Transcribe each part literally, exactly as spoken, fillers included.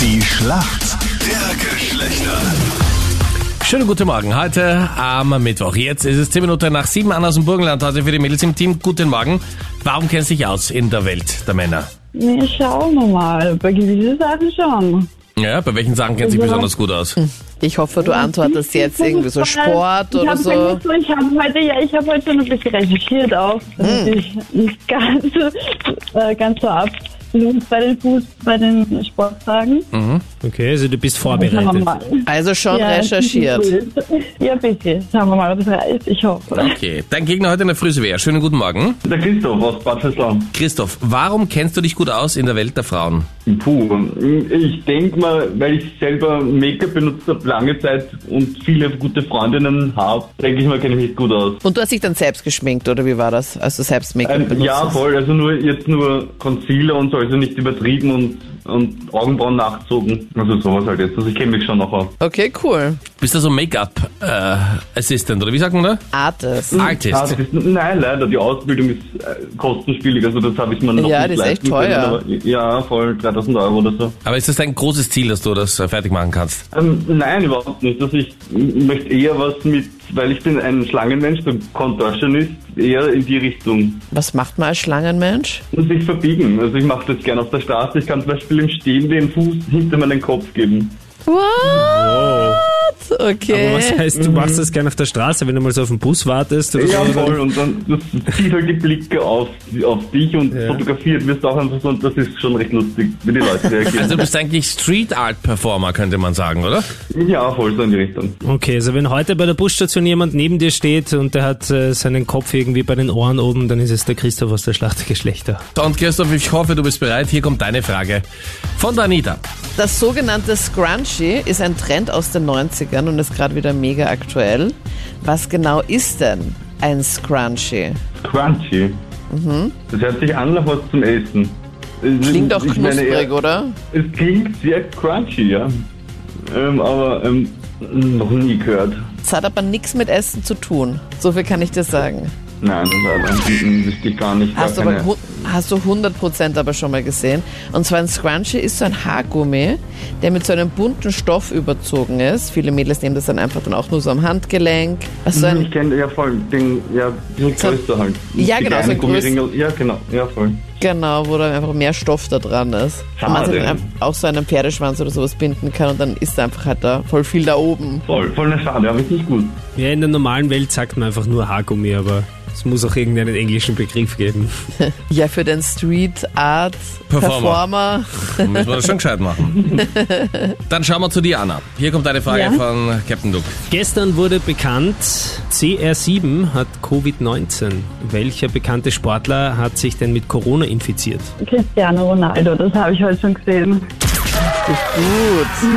Die Schlacht der Geschlechter. Schönen guten Morgen, heute am Mittwoch. Jetzt ist es zehn Minuten nach sieben, Anna aus dem Burgenland, heute für die Mädels im Team. Guten Morgen. Warum kennst du dich aus in der Welt der Männer? Ja, schauen wir mal, bei gewissen Sachen schon. Ja, bei welchen Sachen kennst du dich besonders gut aus? Ich hoffe, du antwortest jetzt irgendwie so Sport oder so. Ich habe heute, ja, ich habe heute schon ein bisschen recherchiert auch, damit hm. ich nicht ganz, äh, ganz so ab. Bei den Fuß, bei den Sportfragen. Mhm. Okay, also du bist vorbereitet. Also schon ja, recherchiert. Ja, bitte. Schauen wir mal, ob es reicht. Ich hoffe. Okay, dein Gegner heute in der Früh wäre. Schönen guten Morgen. Der Christoph aus Bad Verslausen. Christoph, warum kennst du dich gut aus in der Welt der Frauen? Puh, ich denke mal, weil ich selber Make-up benutzt habe lange Zeit und viele gute Freundinnen habe, denke ich mal, kenne ich mich gut aus. Und du hast dich dann selbst geschminkt, oder wie war das? Also selbst Make-up ähm, benutzt? Ja, voll. Also nur jetzt nur Concealer und so. Also nicht übertrieben und, und Augenbrauen nachzogen. Also sowas halt jetzt. Also ich kenne mich schon noch aus. Okay, cool. Bist du so Make-up-Assistant, äh, oder wie sagt man da? Artist. Artist. Artist. Nein, leider. Die Ausbildung ist äh, kostenspielig. Also das habe ich mir noch ja, nicht leisten können. Ja, das ist echt teuer. Aber, ja, voll dreitausend Euro oder so. Aber ist das dein großes Ziel, dass du das äh, fertig machen kannst? Ähm, nein, überhaupt nicht. Also ich möchte eher was mit, weil ich bin ein Schlangenmensch, so Contortionist, eher in die Richtung. Was macht man als Schlangenmensch? Sich verbiegen. Also ich mache das gerne auf der Straße. Ich kann zum Beispiel im Stehen den Fuß hinter meinen Kopf geben. What? Wow. Okay. Aber was heißt, du machst das gerne auf der Straße, wenn du mal so auf den Bus wartest? Oder ja, so, voll. Und dann das zieht halt die Blicke auf, auf dich und ja. fotografiert wirst auch einfach so. Und das ist schon recht lustig, wie die Leute reagieren. Also du bist eigentlich Street-Art-Performer, könnte man sagen, oder? Ja, voll so in die Richtung. Okay, also wenn heute bei der Busstation jemand neben dir steht und der hat äh, seinen Kopf irgendwie bei den Ohren oben, dann ist es der Christoph aus der Schlacht der Geschlechter. Und Christoph, ich hoffe, du bist bereit. Hier kommt deine Frage von Danita. Das sogenannte Scrunchie ist ein Trend aus den neunzigern und ist gerade wieder mega aktuell. Was genau ist denn ein Scrunchie? Scrunchie? Mhm. Das hört sich an nach was zum Essen. Klingt doch knusprig, eher, oder? Es klingt sehr crunchy, ja. Ähm, aber ähm, noch nie gehört. Es hat aber nichts mit Essen zu tun. So viel kann ich dir sagen. Nein, das wüsste ich gar nicht. Hast, gar du aber, hast du hundert Prozent aber schon mal gesehen. Und zwar ein Scrunchie ist so ein Haargummi, der mit so einem bunten Stoff überzogen ist. Viele Mädels nehmen das dann einfach dann auch nur so am Handgelenk. Also ein, ich kenne ja voll, den, ja, den so, größer halt. Ja, die genau, so größer. Ja, genau, ja, voll. Genau, wo dann einfach mehr Stoff da dran ist. Schade. Man sich dann auch so einen Pferdeschwanz oder sowas binden kann und dann ist einfach halt da voll viel da oben. Voll, voll eine Schade, aber ist nicht gut. Ja, in der normalen Welt sagt man einfach nur Haargummi, aber... Es muss auch irgendeinen englischen Begriff geben. Ja, für den Street Art Performer. Performer. Müssen wir das schon gescheit machen. Dann schauen wir zu dir, Anna. Hier kommt eine Frage ja? von Captain Luke. Gestern wurde bekannt, C R sieben hat Covid neunzehn. Welcher bekannte Sportler hat sich denn mit Corona infiziert? Cristiano Ronaldo, das habe ich heute schon gesehen. Gut.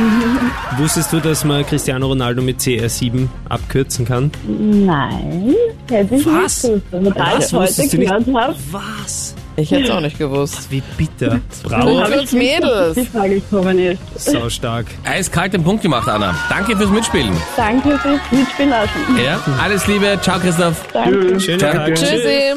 Wusstest du, dass man Cristiano Ronaldo mit C R sieben abkürzen kann? Nein, hätte ich Was? nicht gewusst. Was? Wusstest du nicht? Was? Ich hätte es auch nicht gewusst. Wie bitter. Bravo. Mädels. Mädels. Die Frage gekommen ist. So stark. Eiskalt den Punkt gemacht, Anna. Danke fürs Mitspielen. Danke fürs Mitspielen lassen. Ja, alles Liebe. Ciao, Christoph. Danke. Schönen Tag. Tschüssi.